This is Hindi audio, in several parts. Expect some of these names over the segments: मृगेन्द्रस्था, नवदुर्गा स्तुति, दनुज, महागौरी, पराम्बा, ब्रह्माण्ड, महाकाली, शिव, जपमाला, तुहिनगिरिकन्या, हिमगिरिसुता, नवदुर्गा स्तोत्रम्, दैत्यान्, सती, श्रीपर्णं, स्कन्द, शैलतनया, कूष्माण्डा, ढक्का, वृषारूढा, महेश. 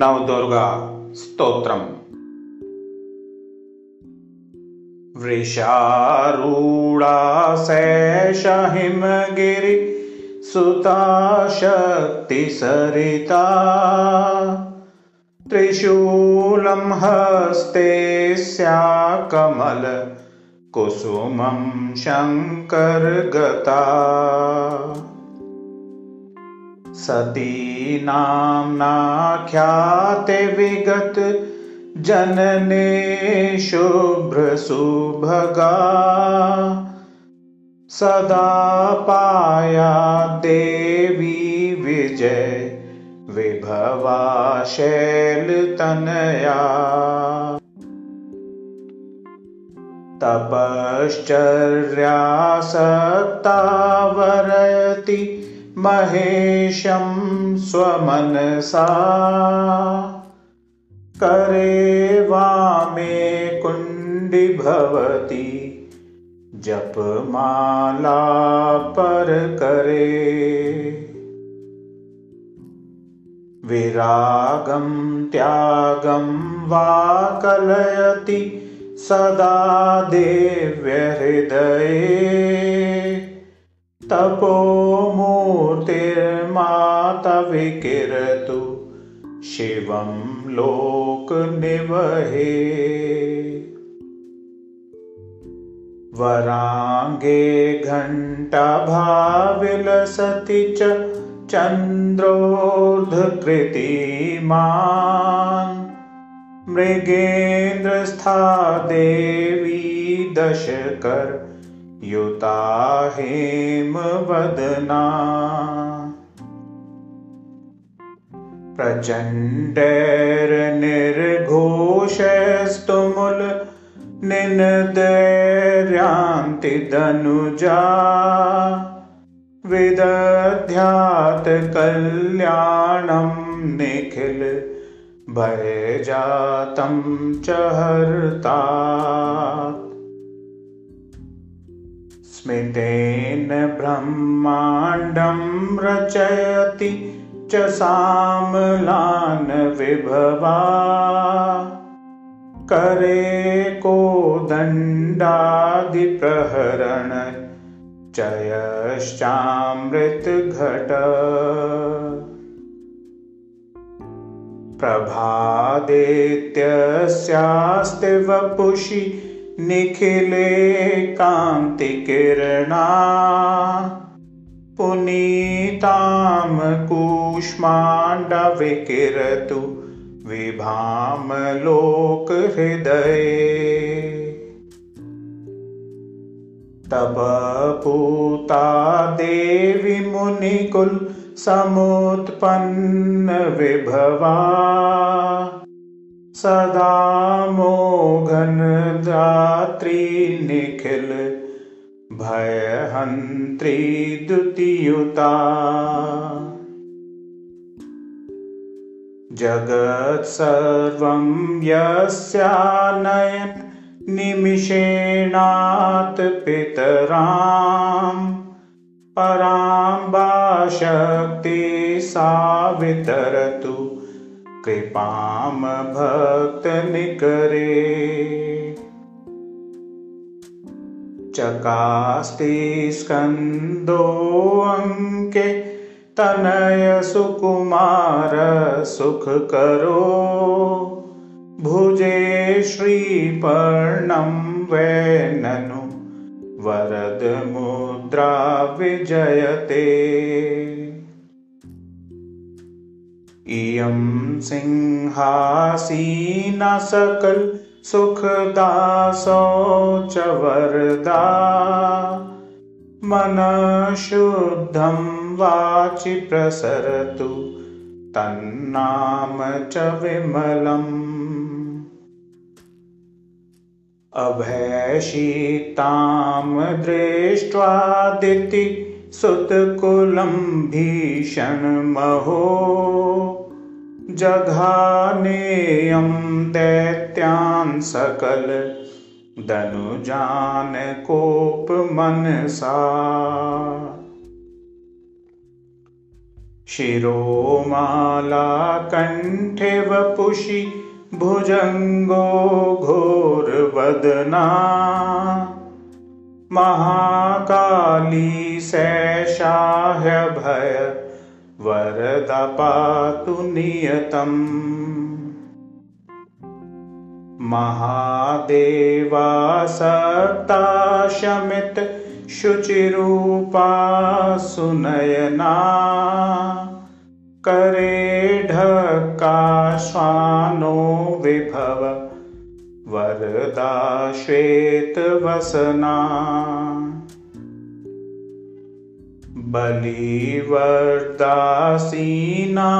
नवदुर्गा स्तोत्रम्। वृषारूढा शेष हिमगिरिसुता शक्ति सरिता त्रिशूलं हस्ते स्याकमल कुसुमं शङ्करगता सती नाम्नाख्याते विगत जनने शुभ्रसुभगा सदा पाया देवी विजय विभवा शैलतनया तपश्चर्यासक्ता वरयति महेशं स्वमनसा करे वामे कुण्डी भवति जपमाला पर करे विरागं त्यागं वा कलयति सदा दिव्य हृदये तपोमूर्ति माता विकिरतु शिवं लोक निवहे वरांगे घण्टाभा विलसति च चन्द्रोर्धकृतिमान् मृगेन्द्रस्था देवी दशकर युता हेम वदना प्रचण्डैर निर्घोषस्तुमुल निनदैर्यान्ति दनुजा विदध्यात् कल्याणं निखिल भय जातं च हर्तात् स्मितेन ब्रह्माण्डं रचयति च सामलान विभवा करे को दण्डादि प्रहरण चयश्चामृत घट प्रभादित्यस्यास्ति वपुषि निखिले कांति किरणा पुनीताम कूष्माण्डा विकिरतु विभाम लोक हृदये तपपूता देवी मुनिकुल समुत्पन्न विभवा सदा मोघन दात्री निखिल भयहंत्री द्युतियुता जगत् सर्वं यस्यानयन निमिषेणात् पितराम् पराम्बा शक्ति सा वितरतु कृपाम भक्त निकरे चकास्ति स्कन्दो अङ्के तनय सुकुमार सुखकरो भुजे श्रीपर्णं वैननु वरद मुद्रा विजयते इयं सिंहासीना सकल सुखदा सौच वरदा मनशुद्धं वाचि प्रसरतु तन्नाम च विमलम् अभयशीतां दृष्ट्वा दितिसुतकुलं भीषणमहो जघानेयं दैत्यान् सकल दनुजान कोप मनसा शिरो माला कंठे वपुषि भुजंगो घोरवदना महाकाली सैशाह्य भय वरदा पातु नियतम महादेवासक्ता शमित शुचिरूपा सुनयना करे ढक्का श्वानो विभव वरदा श्वेत वसना बलि वरदासीना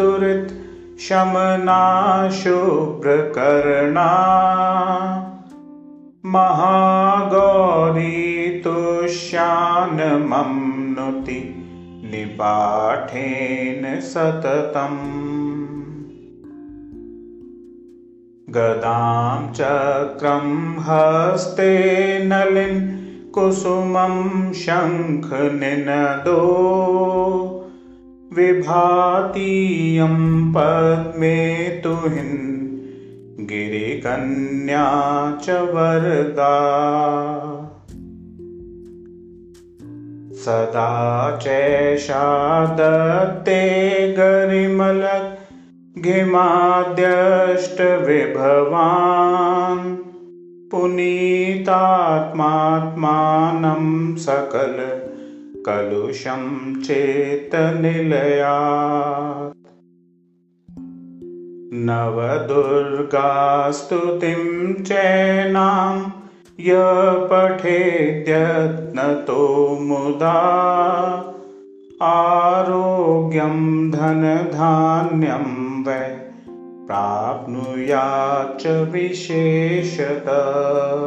दुरित शमना शुभ्रकर्णा महागौरी तुष्यान मम्नुति निपाठेन सततम गदां चक्रं हस्ते नलिनकुसुमं शंख निनदो विभातीयं पद्मे तुहिनगिरिकन्या च वरदा सदा चैषा दत्ते गरिमलक् घिमाद्यष्ट विभवान् पुनीतात्मात्मानं सकल कलुषं चेतनिलयात् नवदुर्गा स्तुतिं चैनां यः पठेद्यत्नतो मुदा आरोग्यं धनधान्यं वै प्राप्नुयात् च विशेषतः